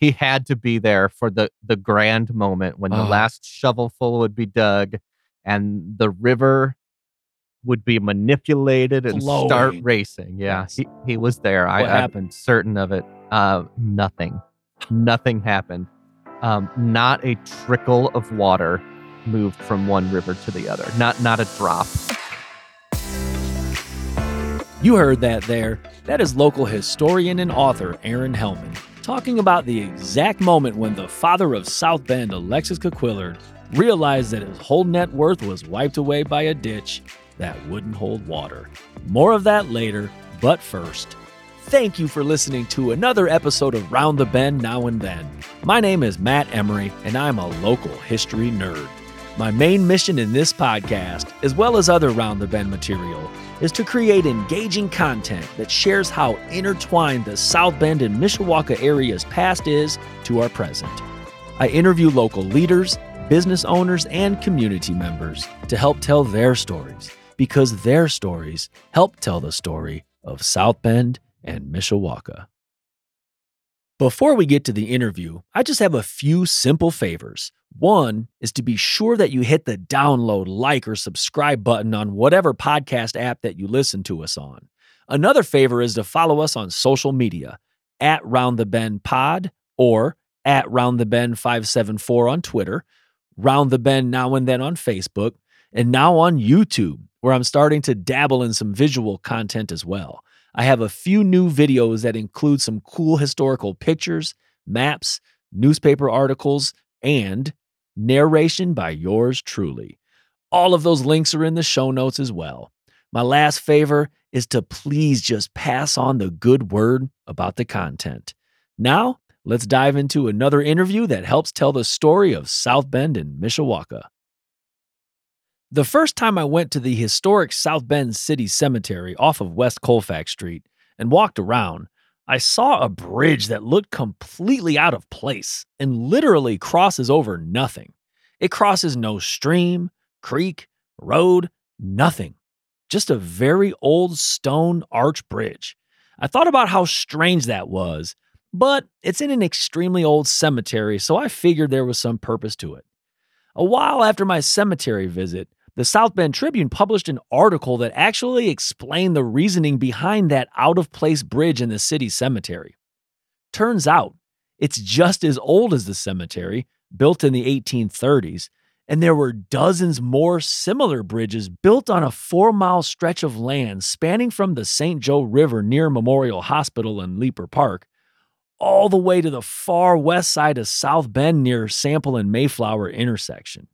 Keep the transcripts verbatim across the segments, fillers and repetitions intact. he had to be there for the, the grand moment when oh. the last shovelful would be dug and the river would be manipulated and Flowing. start racing. Yeah, he, he was there. What I, happened? I'm certain of it. Uh, nothing. Nothing happened. Um, not a trickle of water moved from one river to the other. Not, not a drop. You heard that there. That is local historian and author Aaron Helman talking about the exact moment when the father of South Bend, Alexis Coquillard, realized that his whole net worth was wiped away by a ditch that wouldn't hold water. More of that later, but first, thank you for listening to another episode of Round the Bend Now and Then. My name is Matt Emery, and I'm a local history nerd. My main mission in this podcast, as well as other Round the Bend material, is to create engaging content that shares how intertwined the South Bend and Mishawaka area's past is to our present. I interview local leaders, business owners, and community members to help tell their stories, because their stories help tell the story of South Bend and Mishawaka. Before we get to the interview, I just have a few simple favors. One is to be sure that you hit the download, like, or subscribe button on whatever podcast app that you listen to us on. Another favor is to follow us on social media, at Round the Bend Pod or at Round the Bend five seven four on Twitter, Round the Bend Now and Then on Facebook, and now on YouTube, where I'm starting to dabble in some visual content as well. I have a few new videos that include some cool historical pictures, maps, newspaper articles, and narration by yours truly. All of those links are in the show notes as well. My last favor is to please just pass on the good word about the content. Now, let's dive into another interview that helps tell the story of South Bend and Mishawaka. The first time I went to the historic South Bend City Cemetery off of West Colfax Street and walked around, I saw a bridge that looked completely out of place and literally crosses over nothing. It crosses no stream, creek, road, nothing. Just a very old stone arch bridge. I thought about how strange that was, but it's in an extremely old cemetery, so I figured there was some purpose to it. A while after my cemetery visit, the South Bend Tribune published an article that actually explained the reasoning behind that out-of-place bridge in the city cemetery. Turns out, it's just as old as the cemetery, built in the eighteen thirties, and there were dozens more similar bridges built on a four-mile stretch of land spanning from the Saint Joe River near Memorial Hospital and Leeper Park, all the way to the far west side of South Bend near Sample and Mayflower intersection.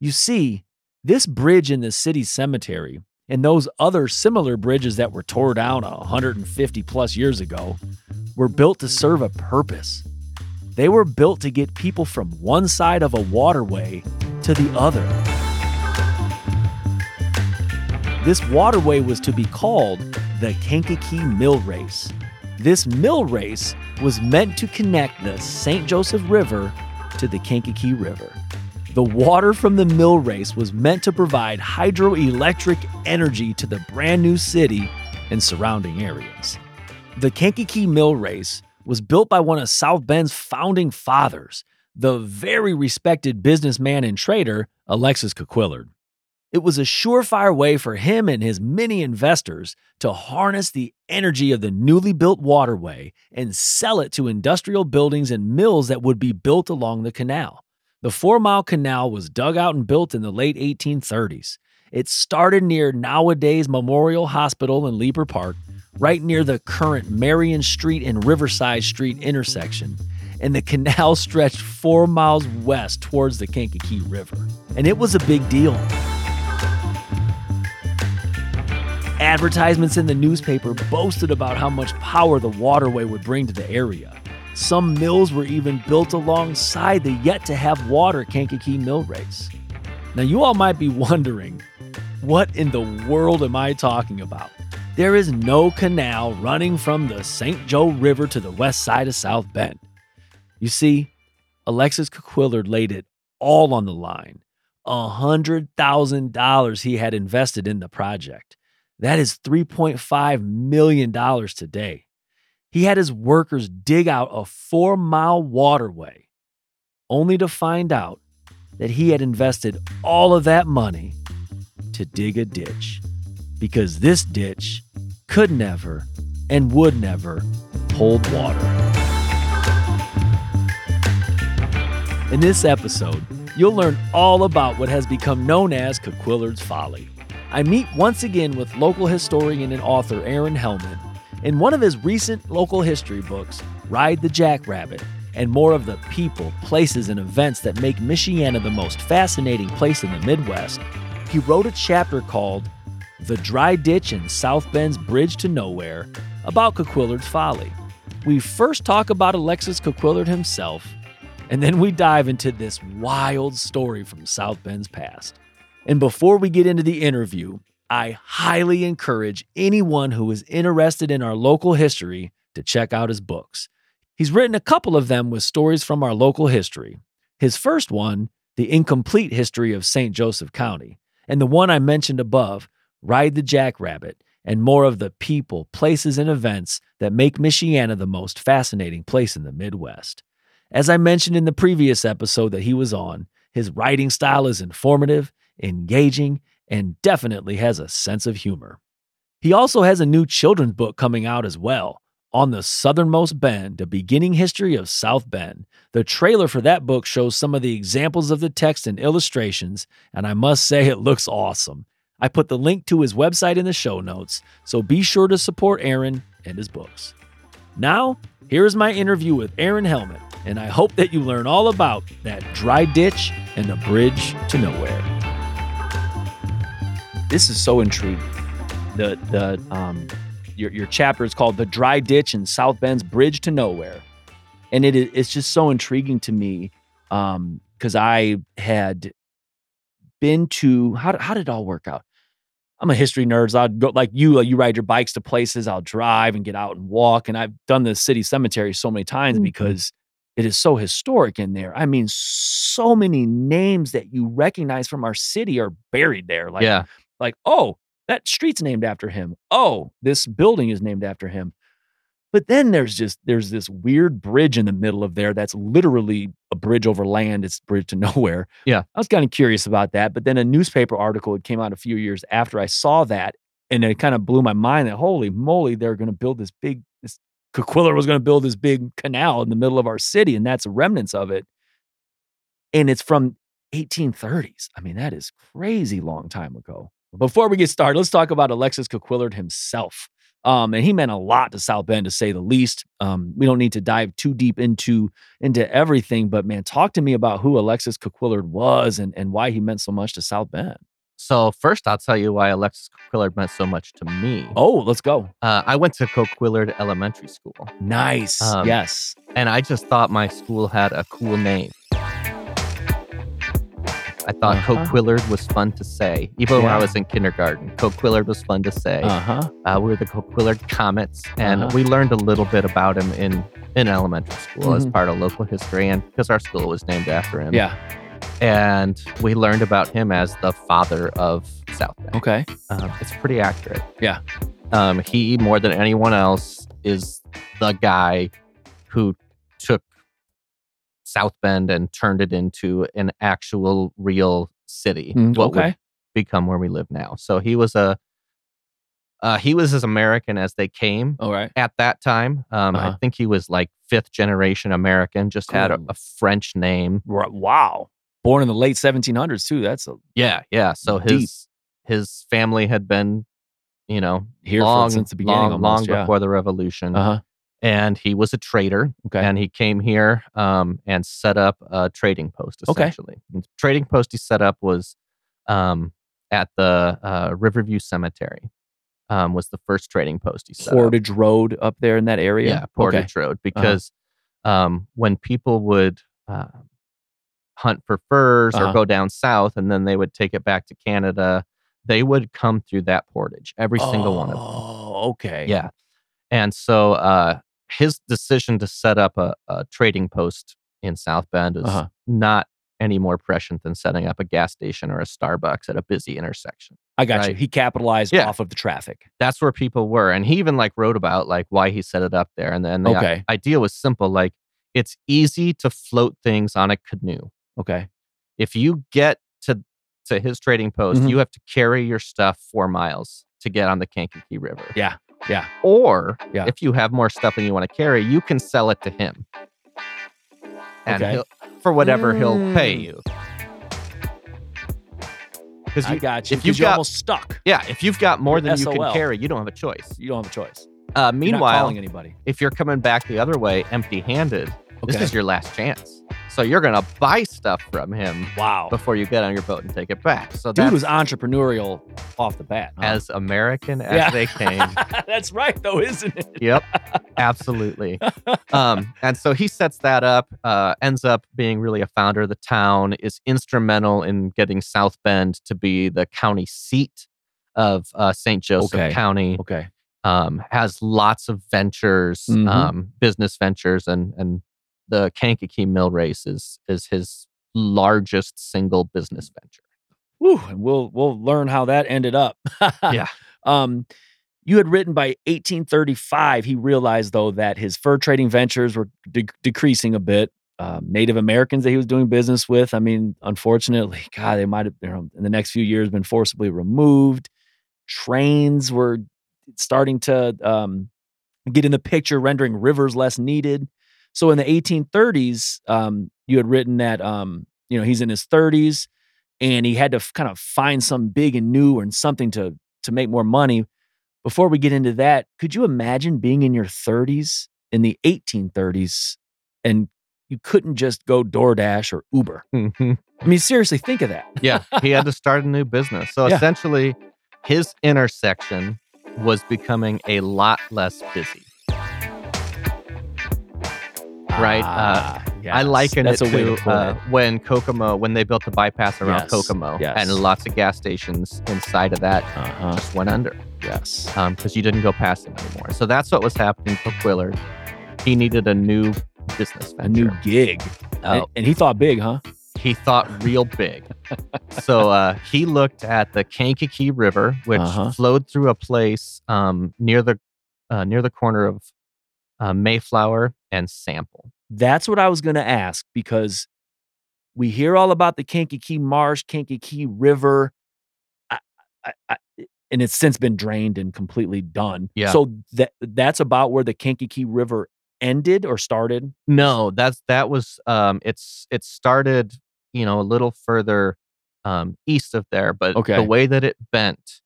You see, this bridge in the city cemetery and those other similar bridges that were torn down one hundred fifty plus years ago were built to serve a purpose. They were built to get people from one side of a waterway to the other. This waterway was to be called the Kankakee Mill Race. This mill race was meant to connect the Saint Joseph River to the Kankakee River. The water from the mill race was meant to provide hydroelectric energy to the brand new city and surrounding areas. The Kankakee Mill Race was built by one of South Bend's founding fathers, the very respected businessman and trader, Alexis Coquillard. It was a surefire way for him and his many investors to harness the energy of the newly built waterway and sell it to industrial buildings and mills that would be built along the canal. The four-mile canal was dug out and built in the late eighteen thirties. It started near nowadays Memorial Hospital in Leeper Park, right near the current Marion Street and Riverside Street intersection, and the canal stretched four miles west towards the Kankakee River. And it was a big deal. Advertisements in the newspaper boasted about how much power the waterway would bring to the area. Some mills were even built alongside the yet-to-have-water Kankakee Mill Race. Now, you all might be wondering, what in the world am I talking about? There is no canal running from the Saint Joe River to the west side of South Bend. You see, Alexis Coquillard laid it all on the line. one hundred thousand dollars he had invested in the project. That is three point five million dollars today. He had his workers dig out a four-mile waterway, only to find out that he had invested all of that money to dig a ditch, because this ditch could never and would never hold water. In this episode, you'll learn all about what has become known as Coquillard's Folly. I meet once again with local historian and author Aaron Helman. In one of his recent local history books, Ride the Jackrabbit, and more of the people, places, and events that make Michiana the most fascinating place in the Midwest, he wrote a chapter called The Dry Ditch and South Bend's Bridge to Nowhere about Coquillard's Folly. We first talk about Alexis Coquillard himself, and then we dive into this wild story from South Bend's past. And before we get into the interview, I highly encourage anyone who is interested in our local history to check out his books. He's written a couple of them with stories from our local history. His first one, The Incomplete History of Saint Joseph County, and the one I mentioned above, Ride the Jackrabbit, and more of the people, places, and events that make Michiana the most fascinating place in the Midwest. As I mentioned in the previous episode that he was on, his writing style is informative, engaging, and definitely has a sense of humor. He also has a new children's book coming out as well, On the Southernmost Bend, A Beginning History of South Bend. The trailer for that book shows some of the examples of the text and illustrations, and I must say it looks awesome. I put the link to his website in the show notes, so be sure to support Aaron and his books. Now, here is my interview with Aaron Helman, and I hope that you learn all about that dry ditch and the bridge to nowhere. This is so intriguing. The the um your your chapter is called The Dry Ditch and South Bend's Bridge to Nowhere, and it is it's just so intriguing to me um because I had been to how how did it all work out? I'm a history nerd. So I'd go like you. You ride your bikes to places. I'll drive and get out and walk. And I've done the city cemetery so many times mm-hmm. because it is so historic in there. I mean, so many names that you recognize from our city are buried there. Like. Yeah. Like, oh, that street's named after him. Oh, this building is named after him. But then there's just, there's this weird bridge in the middle of there that's literally a bridge over land. It's a bridge to nowhere. Yeah. I was kind of curious about that. But then a newspaper article, it came out a few years after I saw that, and it kind of blew my mind that, holy moly, they're going to build this big, this Coquillard was going to build this big canal in the middle of our city, and that's remnants of it. And it's from eighteen thirties. I mean, that is crazy long time ago. Before we get started, let's talk about Alexis Coquillard himself. Um, and he meant a lot to South Bend, to say the least. Um, we don't need to dive too deep into, into everything, but man, talk to me about who Alexis Coquillard was and, and why he meant so much to South Bend. So first, I'll tell you why Alexis Coquillard meant so much to me. Oh, let's go. Uh, I went to Coquillard Elementary School. Nice. Um, yes. And I just thought my school had a cool name. I thought uh-huh. Coquillard was fun to say. Even yeah. when I was in kindergarten, Coquillard was fun to say. Uh-huh. Uh, we were the Coquillard Comets, and uh-huh. we learned a little bit about him in, in elementary school mm-hmm. as part of local history, and because our school was named after him. Yeah. And we learned about him as the father of South Bend. Okay. Um, it's pretty accurate. Yeah. Um, he, more than anyone else, is the guy who took South Bend and turned it into an actual real city. Mm, what okay. would become where we live now. So he was a uh, he was as American as they came All right. at that time. Um, uh-huh. I think he was like fifth generation American, just cool. had a, a French name. Wow. Born in the late seventeen hundreds too. That's a Yeah, yeah. So deep. his his family had been, you know, here long, for, since the beginning long, almost, long yeah. before the Revolution. Uh-huh. And he was a trader, okay. and he came here um, and set up a trading post, essentially. Okay. And the trading post he set up was um, at the uh, Riverview Cemetery, um, was the first trading post he set Portage up. Portage Road up there in that area? Yeah, Portage okay. Road, because uh-huh. um, when people would uh, hunt for furs uh-huh. or go down south, and then they would take it back to Canada, they would come through that portage, every oh, single one of them. Oh, okay. Yeah. And so... Uh, his decision to set up a, a trading post in South Bend was uh-huh. not any more prescient than setting up a gas station or a Starbucks at a busy intersection. I got right? you. He capitalized yeah. off of the traffic. That's where people were. And he even like wrote about like why he set it up there. And then the okay. I- idea was simple. Like, it's easy to float things on a canoe. Okay. If you get to, to his trading post, mm-hmm. you have to carry your stuff four miles to get on the Kankakee River. Yeah. Yeah. Or yeah. if you have more stuff than you want to carry, you can sell it to him. And okay. he'll, for whatever mm. he'll pay you. Because I got you. If you've got, you're almost stuck. Yeah, if you've got more than S O L you can carry, you don't have a choice. You don't have a choice. Uh, meanwhile, you're not calling anybody. If you're coming back the other way, empty-handed, okay. this is your last chance. So you're gonna buy stuff from him. Wow. Before you get on your boat and take it back. So dude was entrepreneurial off the bat. Huh? As American as yeah. they came. That's right, though, isn't it? Yep. Absolutely. um, and so he sets that up. Uh, ends up being really a founder of the town. Is instrumental in getting South Bend to be the county seat of uh, Saint Joseph okay. County. Okay. Um, has lots of ventures, mm-hmm. um, business ventures, and and. The Kankakee Mill Race is is his largest single business venture. Woo, and we'll we'll learn how that ended up. yeah. Um, you had written by eighteen thirty-five, he realized, though, that his fur trading ventures were de- decreasing a bit. Um, Native Americans that he was doing business with, I mean, unfortunately, God, they might have, you know, in the next few years, been forcibly removed. Trains were starting to um, get in the picture, rendering rivers less needed. So in the eighteen thirties, um, you had written that, um, you know, he's in his thirties and he had to f- kind of find something big and new and something to to make more money. Before we get into that, could you imagine being in your thirties in the eighteen thirties and you couldn't just go DoorDash or Uber? Mm-hmm. I mean, seriously, think of that. Yeah, he had to start a new business. So yeah. essentially, his intersection was becoming a lot less busy. Right. Uh, ah, yes. I liken That's it to, to uh, when Kokomo, when they built the bypass around yes. Kokomo yes. and lots of gas stations inside of that uh-huh. just went under. Yes. Because um, you didn't go past them anymore. So that's what was happening for Coquillard. He needed a new business venture. A new gig. Uh, and, and he thought big, huh? He thought real big. So uh, he looked at the Kankakee River, which uh-huh. flowed through a place um, near the uh, near the corner of Uh, Mayflower and Sample. That's what I was going to ask, because we hear all about the Kankakee Marsh, Kankakee River, I, I, I, and it's since been drained and completely done. Yeah. So that that's about where the Kankakee River ended or started? No, that's that was um, it's it started, you know, a little further um, east of there, but okay. the way that it bent,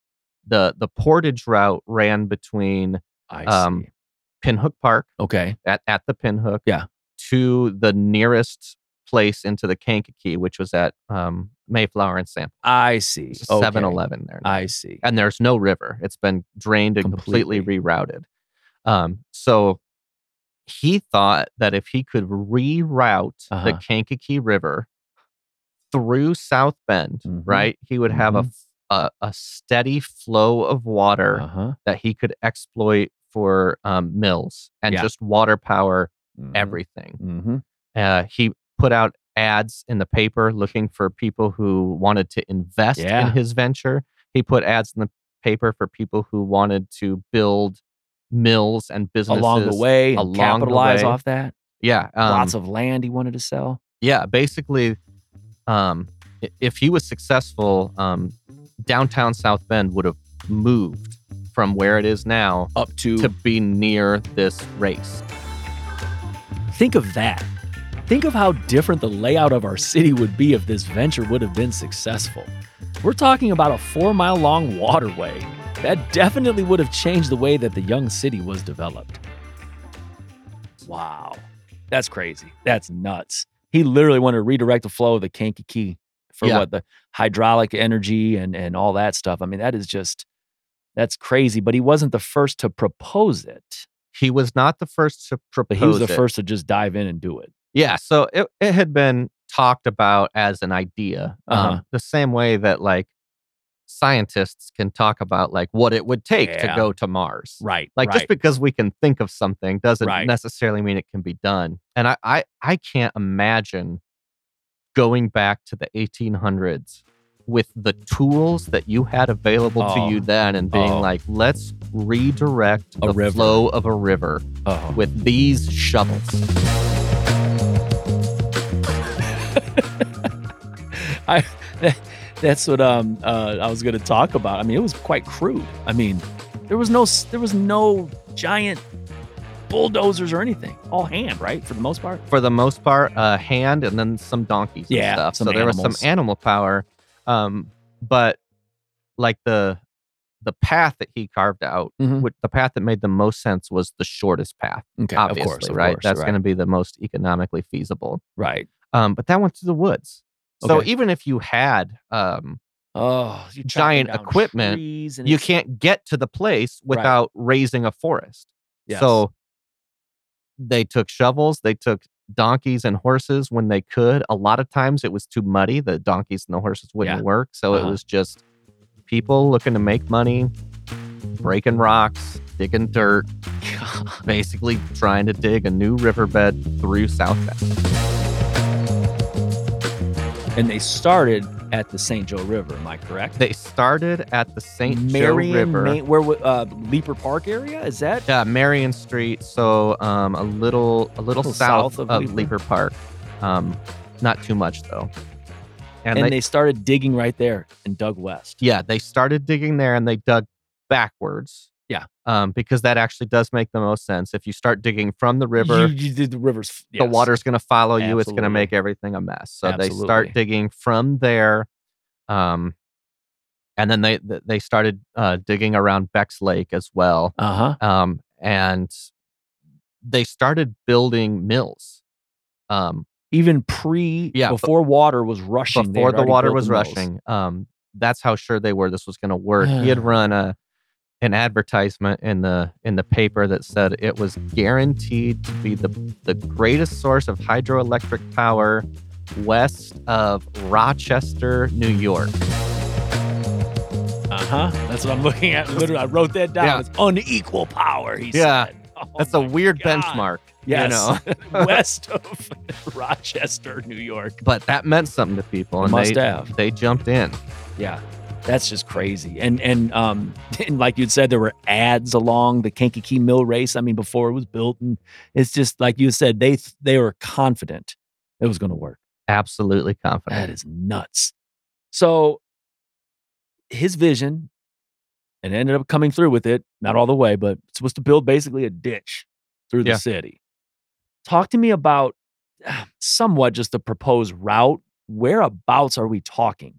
the the portage route ran between. I um, see. Pinhook Park. Okay. At at the Pinhook. Yeah. To the nearest place into the Kankakee, which was at um, Mayflower and Sample. I see. seven eleven okay. there. Now. I see. And there's no river. It's been drained and completely, completely rerouted. Um, so he thought that if he could reroute uh-huh. the Kankakee River through South Bend, mm-hmm. right, he would have mm-hmm. a, a a steady flow of water uh-huh. that he could exploit for um, mills and yeah. just water power mm-hmm. everything. Mm-hmm. Uh, he put out ads in the paper looking for people who wanted to invest yeah. in his venture. He put ads in the paper for people who wanted to build mills and businesses along the way, along capitalize the way. Off that. Yeah. Um, Lots of land he wanted to sell. Yeah. Basically, um, if he was successful, um, downtown South Bend would have moved from where it is now up to to be near this race. Think of that. Think of how different the layout of our city would be if this venture would have been successful. We're talking about a four-mile long waterway. That definitely would have changed the way that the young city was developed. Wow. That's crazy. That's nuts. He literally wanted to redirect the flow of the Kankakee for yeah. what the hydraulic energy and, and all that stuff. I mean, that is just That's crazy, but he wasn't the first to propose it. He was not the first to propose it. He was the it. first to just dive in and do it. Yeah, so it, it had been talked about as an idea. Uh-huh. Um, the same way that, like, scientists can talk about, like, what it would take yeah. to go to Mars. Right, Like, right. just because we can think of something doesn't right. necessarily mean it can be done. And I, I, I can't imagine going back to the eighteen hundreds with the tools that you had available oh. to you then and being oh. like, let's redirect a the river. flow of a river oh. with these shovels. I, that, that's what um, uh, I was going to talk about. I mean, it was quite crude. I mean, there was no there was no giant bulldozers or anything. All hand, right? For the most part. For the most part, uh, hand, and then some donkeys and yeah, stuff. So there animals. was some animal power. Um, but like the the path that he carved out, mm-hmm. which, the path that made the most sense was the shortest path. Okay, obviously, of course, of right? Course, That's right. going to be the most economically feasible, right? Um, but that went through the woods. So okay. even if you had um, oh, giant equipment, you can't get to the place without right. raising a forest. Yes. So they took shovels, they took donkeys and horses when they could. A lot of times it was too muddy. The donkeys and the horses wouldn't yeah. work. So uh-huh. it was just people looking to make money, breaking rocks, digging dirt, basically trying to dig a new riverbed through South Bend. And they started at the Saint Joe River, am I correct? They started at the Saint Joe River. Marion, where uh, Leeper Park area, is that? Yeah, Marion Street, so um, a little a little, a little south, south of, of Leeper, Leeper Park. Um, not too much, though. And, and they, they started digging right there and dug west. Yeah, they started digging there and they dug backwards. Yeah. Um, because that actually does make the most sense. If you start digging from the river, you, you, the, river's, yes. the water's going to follow you. Absolutely. It's going to make everything a mess. So Absolutely. they start digging from there. Um, and then they they started uh, digging around Beck's Lake as well. Uh-huh. Um, and they started building mills. Um, Even pre, yeah, before b- water was rushing. Before the water was rushing. Um, that's how sure they were this was going to work. He had run a an advertisement in the in the paper that said it was guaranteed to be the the greatest source of hydroelectric power west of Rochester, New York. Uh-huh. That's what I'm looking at. Literally, I wrote that down. Yeah. It's unequal power, he yeah. said. Oh, that's a weird God. benchmark. Yes. You know? West of Rochester, New York. But that meant something to people. And Must they, have. They jumped in. Yeah. That's just crazy. And and um and like you'd said, there were ads along the Kankakee Mill Race. I mean, before it was built. And it's just like you said, they they were confident it was going to work. Absolutely confident. That is nuts. So his vision, and ended up coming through with it, not all the way, but it was to build basically a ditch through the yeah. city. Talk to me about somewhat just the proposed route. Whereabouts are we talking?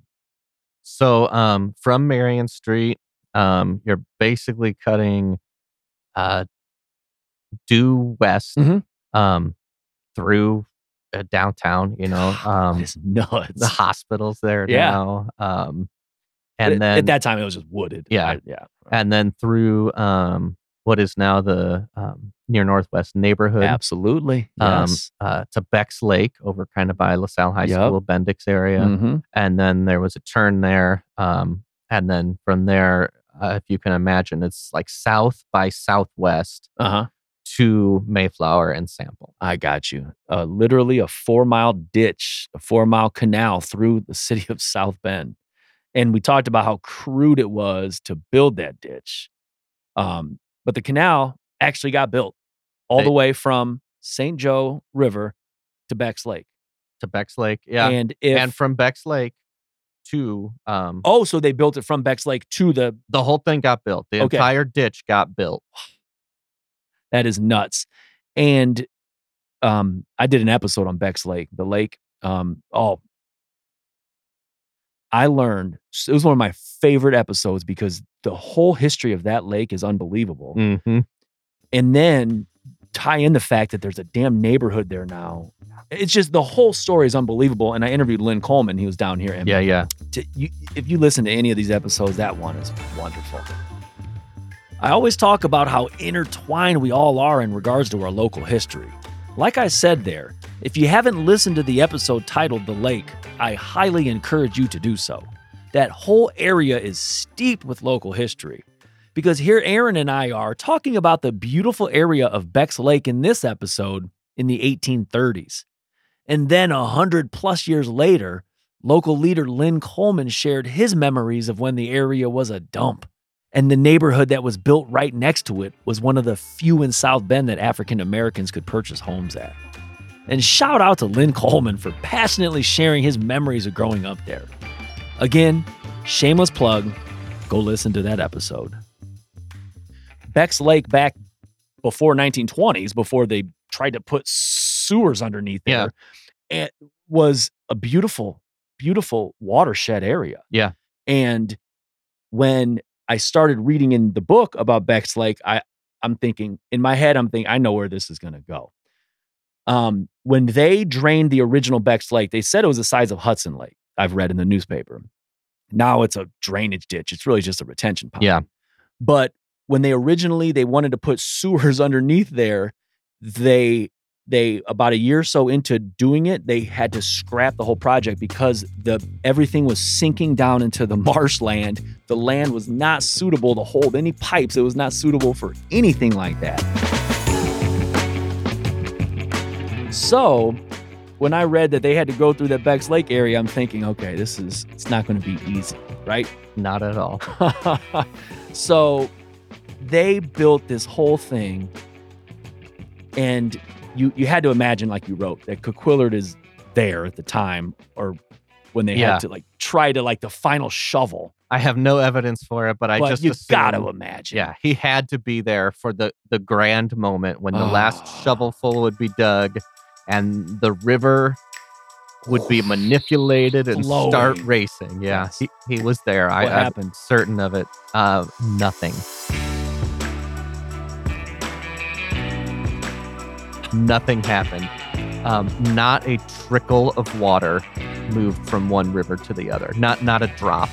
So um, from Marion Street, um, you're basically cutting uh, due west mm-hmm. um, through uh, downtown, you know. Um, it's nuts. The hospital's there yeah. now. Um, and it, then at that time, it was just wooded. Yeah. Right? Yeah. And then through um, what is now the um, near Northwest neighborhood. Absolutely. Um, yes. Uh, to Beck's Lake over kind of by LaSalle High yep. School, Bendix area. Mm-hmm. And then there was a turn there. Um, and then from there, uh, if you can imagine, it's like south by southwest uh-huh. to Mayflower and Sample. I got you. Uh, literally a four mile ditch, a four mile canal through the city of South Bend. And we talked about how crude it was to build that ditch. Um, but the canal actually got built all they, the way from Saint Joe River to Beck's Lake. To Beck's Lake, yeah. And if, and from Beck's Lake to... Um, oh, so they built it from Beck's Lake to the... The whole thing got built. The okay. entire ditch got built. That is nuts. And um, I did an episode on Beck's Lake. The lake, um, oh... I learned, it was one of my favorite episodes because the whole history of that lake is unbelievable. Mm-hmm. And then tie in the fact that there's a damn neighborhood there now. It's just, the whole story is unbelievable. And I interviewed Lynn Coleman. He was down here. And yeah, yeah. To, you, if you listen to any of these episodes, that one is wonderful. I always talk about how intertwined we all are in regards to our local history. Like I said there, if you haven't listened to the episode titled The Lake, I highly encourage you to do so. That whole area is steeped with local history. Because here Aaron and I are talking about the beautiful area of Beck's Lake in this episode in the eighteen thirties. And then a hundred plus years later, local leader Lynn Coleman shared his memories of when the area was a dump. And the neighborhood that was built right next to it was one of the few in South Bend that African Americans could purchase homes at. And shout out to Lynn Coleman for passionately sharing his memories of growing up there. Again, shameless plug, go listen to that episode. Beck's Lake back before nineteen twenties, before they tried to put sewers underneath there, yeah. It was a beautiful, beautiful watershed area. Yeah. And when I started reading in the book about Beck's Lake, I, I'm thinking, in my head, I'm thinking, I know where this is going to go. Um, when they drained the original Beck's Lake, they said it was the size of Hudson Lake, I've read in the newspaper. Now it's a drainage ditch. It's really just a retention pond. Yeah. But when they originally, they wanted to put sewers underneath there, they, they about a year or so into doing it, they had to scrap the whole project because the everything was sinking down into the marshland. The land was not suitable to hold any pipes. It was not suitable for anything like that. So when I read that they had to go through that Beck's Lake area, I'm thinking, okay, this is, it's not going to be easy, right? Not at all. So they built this whole thing, and you you had to imagine, like you wrote, that Coquillard is there at the time, or when they yeah. had to like try to like the final shovel. I have no evidence for it, but I but just you assume, gotta imagine. Yeah, he had to be there for the the grand moment when the oh. last shovelful would be dug, and the river would be manipulated and Blowing. start racing. Yeah, he, he was there. What I, happened? I'm certain of it. Uh, nothing. Nothing happened. Um, not a trickle of water moved from one river to the other. Not not a drop.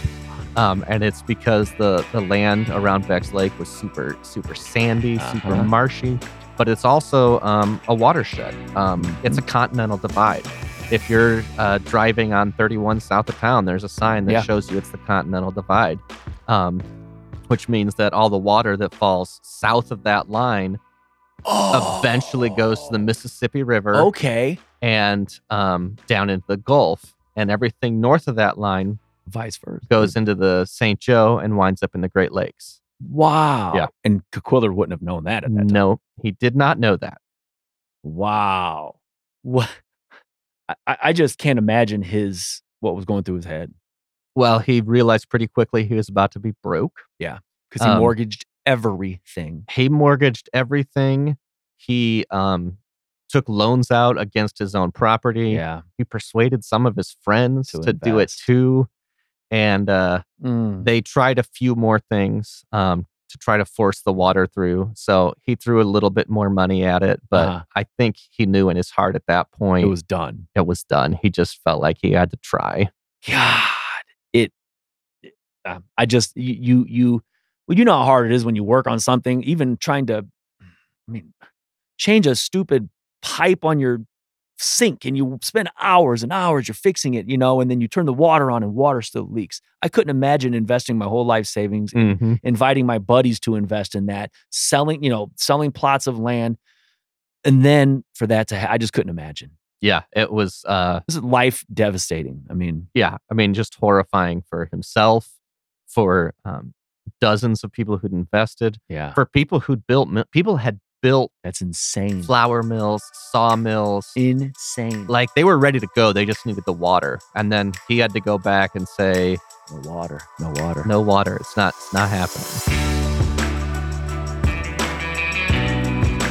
Um, and it's because the, the land around Beck's Lake was super, super sandy, uh-huh. super marshy. But it's also um, a watershed. Um, it's a continental divide. If you're uh, driving on thirty-one south of town, there's a sign that yeah. shows you it's the continental divide, um, which means that all the water that falls south of that line Oh. eventually goes to the Mississippi River. Okay. And um, down into the Gulf. And everything north of that line vice versa goes into the Saint Joe and winds up in the Great Lakes. Wow. Yeah. And Coquillard wouldn't have known that at that time. No, he did not know that. Wow. What? I, I just can't imagine his what was going through his head. Well, he realized pretty quickly he was about to be broke. Yeah. Because he um, mortgaged everything. He mortgaged everything. He um, took loans out against his own property. Yeah. He persuaded some of his friends to, to do it too. And uh, mm. they tried a few more things um, to try to force the water through. So he threw a little bit more money at it. But uh-huh. I think he knew in his heart at that point. It was done. It was done. He just felt like he had to try. God. It. it uh, I just, you, you, you Well, you know how hard it is when you work on something, even trying to, I mean, change a stupid pipe on your sink, and you spend hours and hours, you're fixing it, you know, and then you turn the water on and water still leaks. I couldn't imagine investing my whole life savings, mm-hmm. inviting my buddies to invest in that, selling, you know, selling plots of land. And then for that to, ha- I just couldn't imagine. Yeah, it was. Uh, this is life devastating. I mean. Yeah, I mean, just horrifying for himself, for, um, dozens of people who'd invested. Yeah. For people who'd built, people had built. That's insane. Flour mills, sawmills. Insane. Like they were ready to go. They just needed the water. And then he had to go back and say, no water, no water, no water. It's not, it's not happening.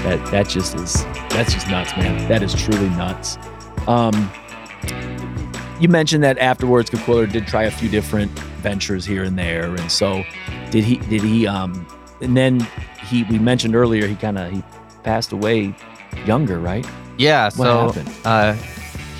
That, that just is, that's just nuts, man. That is truly nuts. Um, you mentioned that afterwards, Coquillard did try a few different ventures here and there. And so did he, did he, um, and then he, we mentioned earlier, he kind of, he passed away younger, right? Yeah. What so, happened? uh,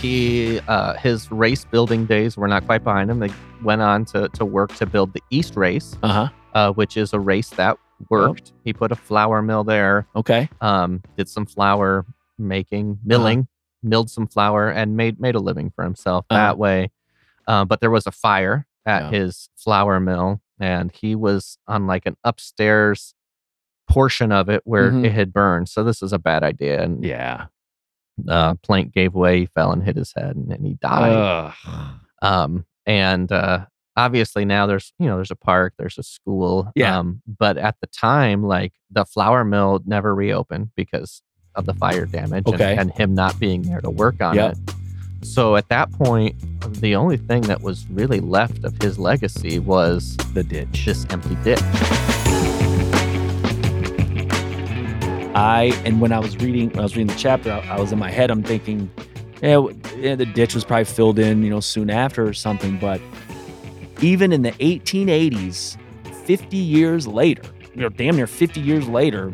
he, uh, his race building days were not quite behind him. They went on to, to work to build the East Race, uh-huh. uh, which is a race that worked. Oh. He put a flour mill there. Okay. Um, did some flour making, milling, uh-huh. milled some flour and made, made a living for himself uh-huh. that way. Uh, but there was a fire at yeah. his flour mill, and he was on like an upstairs portion of it where mm-hmm. it had burned. So this is a bad idea. And yeah, uh, plank gave way, he fell and hit his head, and, and he died. Ugh. Um, and uh, obviously now there's, you know, there's a park, there's a school. Yeah. Um, but at the time, like, the flour mill never reopened because of the fire damage okay. and, and him not being there to work on yep. it. So at that point, the only thing that was really left of his legacy was the ditch, this empty ditch. I and when I was reading, when I was reading the chapter, I, I was in my head, I'm thinking, yeah, yeah, the ditch was probably filled in, you know, soon after or something. But even in the eighteen eighties, fifty years later, you know, damn near fifty years later,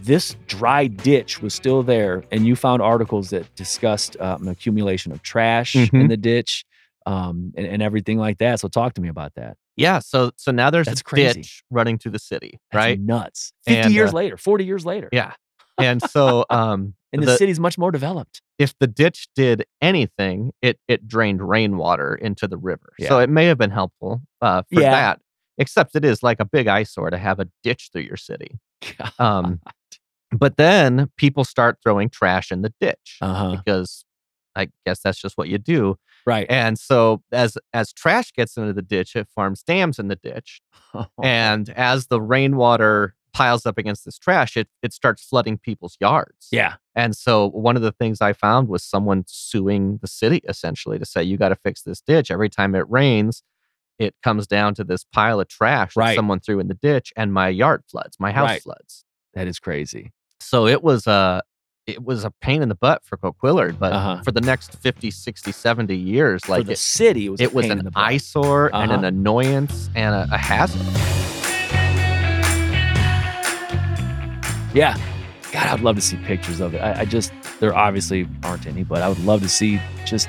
this dry ditch was still there, and you found articles that discussed um, an accumulation of trash mm-hmm. in the ditch um, and, and everything like that. So talk to me about that. Yeah, so so now there's That's a crazy. ditch running through the city, That's right? nuts. fifty and, years uh, later, forty years later. Yeah. And so... Um, and the, the city's much more developed. If the ditch did anything, it it drained rainwater into the river. Yeah. So it may have been helpful uh, for yeah. that, except it is like a big eyesore to have a ditch through your city. Um, but then people start throwing trash in the ditch uh-huh. because I guess that's just what you do. Right. And so as as trash gets into the ditch, it forms dams in the ditch. Oh. And as the rainwater piles up against this trash, it it starts flooding people's yards. Yeah. And so one of the things I found was someone suing the city, essentially, to say, you got to fix this ditch. Every time it rains, it comes down to this pile of trash right. that someone threw in the ditch, and my yard floods, my house right. floods. That is crazy. So it was a it was a pain in the butt for Coquillard, but uh-huh. for the next fifty, sixty, seventy years, like, for the it, city, it was, it was an eyesore uh-huh. and an annoyance and a, a hazard. Yeah, God, I'd love to see pictures of it. I, I just there obviously aren't any, but I would love to see just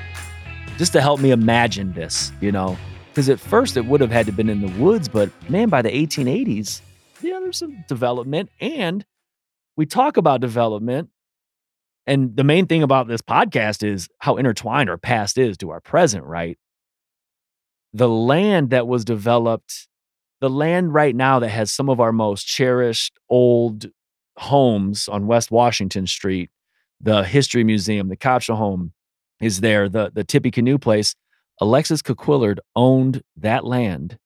just to help me imagine this, you know. Because at first it would have had to been in the woods, but man, by the eighteen eighties, yeah, there's some development. And we talk about development. And the main thing about this podcast is how intertwined our past is to our present, right? The land that was developed, the land right now that has some of our most cherished old homes on West Washington Street, the History Museum, the Copsha home is there, the, the Tippy Canoe place. Alexis Coquillard owned that land.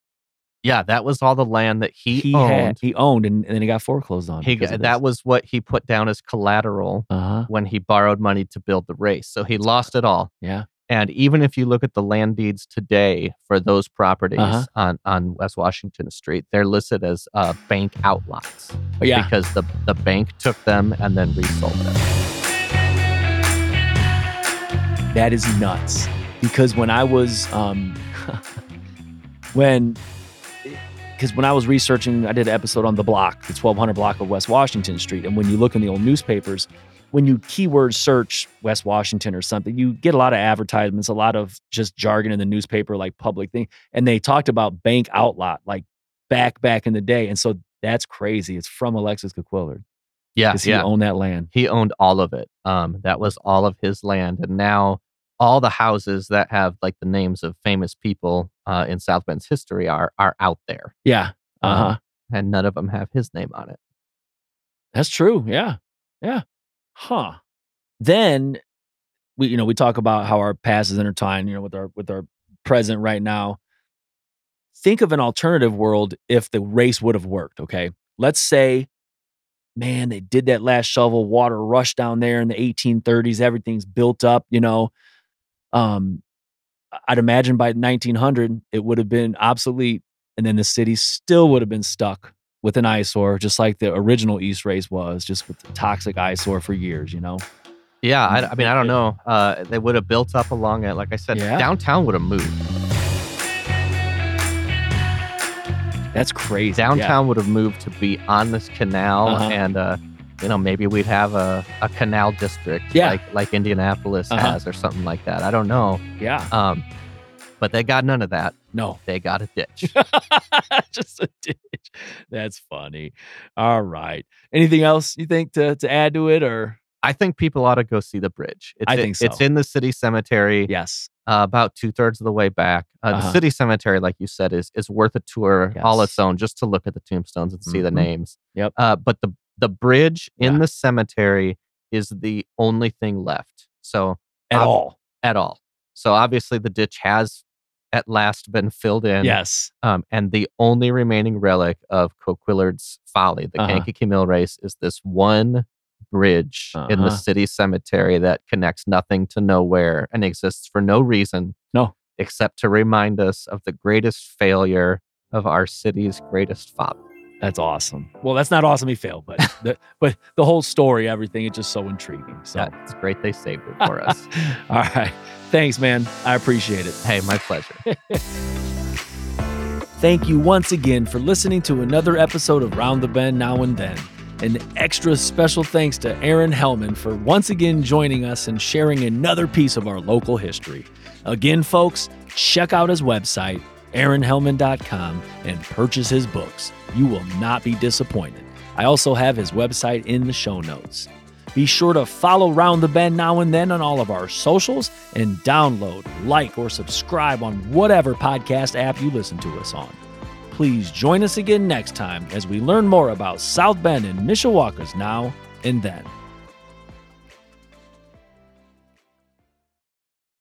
Yeah, that was all the land that he, he owned. Had, he owned, and, and then he got foreclosed on. He got, that was what he put down as collateral uh-huh. when he borrowed money to build the race. So he lost it all. Yeah. And even if you look at the land deeds today for those properties uh-huh. on, on West Washington Street, they're listed as uh, bank outlots. Oh, yeah. Because the, the bank took them and then resold them. That is nuts. Because when I was, um, when, because when I was researching, I did an episode on the block, the twelve hundred block of West Washington Street. And when you look in the old newspapers, when you keyword search West Washington or something, you get a lot of advertisements, a lot of just jargon in the newspaper, like public thing. And they talked about bank outlot, like back, back in the day. And so that's crazy. It's from Alexis Coquillard. Yeah. Because he yeah. owned that land. He owned all of it. Um, that was all of his land. And now, all the houses that have like the names of famous people uh, in South Bend's history are are out there. Yeah. Uh-huh. Um, and none of them have his name on it. That's true. Yeah. Yeah. Huh. Then we, you know, we talk about how our past is intertwined, you know, with our with our present right now. Think of an alternative world if the race would have worked, okay? Let's say, man, they did that last shovel, water rushed down there in the eighteen thirties, everything's built up, you know. Um, I'd imagine by nineteen hundred, it would have been obsolete, and then the city still would have been stuck with an eyesore, just like the original East Race was, just with the toxic eyesore for years, you know? Yeah, I, I mean, I don't know. Uh, they would have built up along it. Like I said, yeah. downtown would have moved. That's crazy. Downtown yeah. would have moved to be on this canal uh-huh. and... Uh, you know, maybe we'd have a, a canal district yeah. like like Indianapolis uh-huh. has or something like that. I don't know. Yeah. Um, but they got none of that. No. They got a ditch. Just a ditch. That's funny. All right. Anything else you think to, to add to it? Or I think people ought to go see the bridge. It's, I think it, so. It's in the city cemetery. Yes. Uh, about two thirds of the way back. Uh, uh-huh. The city cemetery, like you said, is is worth a tour yes. all its own just to look at the tombstones and see mm-hmm. the names. Yep. Uh, but the The bridge in yeah. the cemetery is the only thing left. So at ob- all, at all. So obviously the ditch has at last been filled in. Yes. Um, and the only remaining relic of Coquillard's Folly, the uh-huh. Kankakee Mill Race, is this one bridge uh-huh. in the city cemetery that connects nothing to nowhere and exists for no reason. No. Except to remind us of the greatest failure of our city's greatest father. That's awesome. Well, that's not awesome he failed, but the, but the whole story, everything, it's just so intriguing. So yeah, it's great they saved it for us. All right. Thanks, man. I appreciate it. Hey, my pleasure. Thank you once again for listening to another episode of Round the Bend Now and Then. An extra special thanks to Aaron Helman for once again joining us and sharing another piece of our local history. Again, folks, check out his website, aaron helman dot com, and purchase his books. You will not be disappointed. I also have his website in the show notes. Be sure to follow Round the Bend Now and Then on all of our socials and download, like, or subscribe on whatever podcast app you listen to us on. Please join us again next time as we learn more about South Bend and Mishawaka's now and then.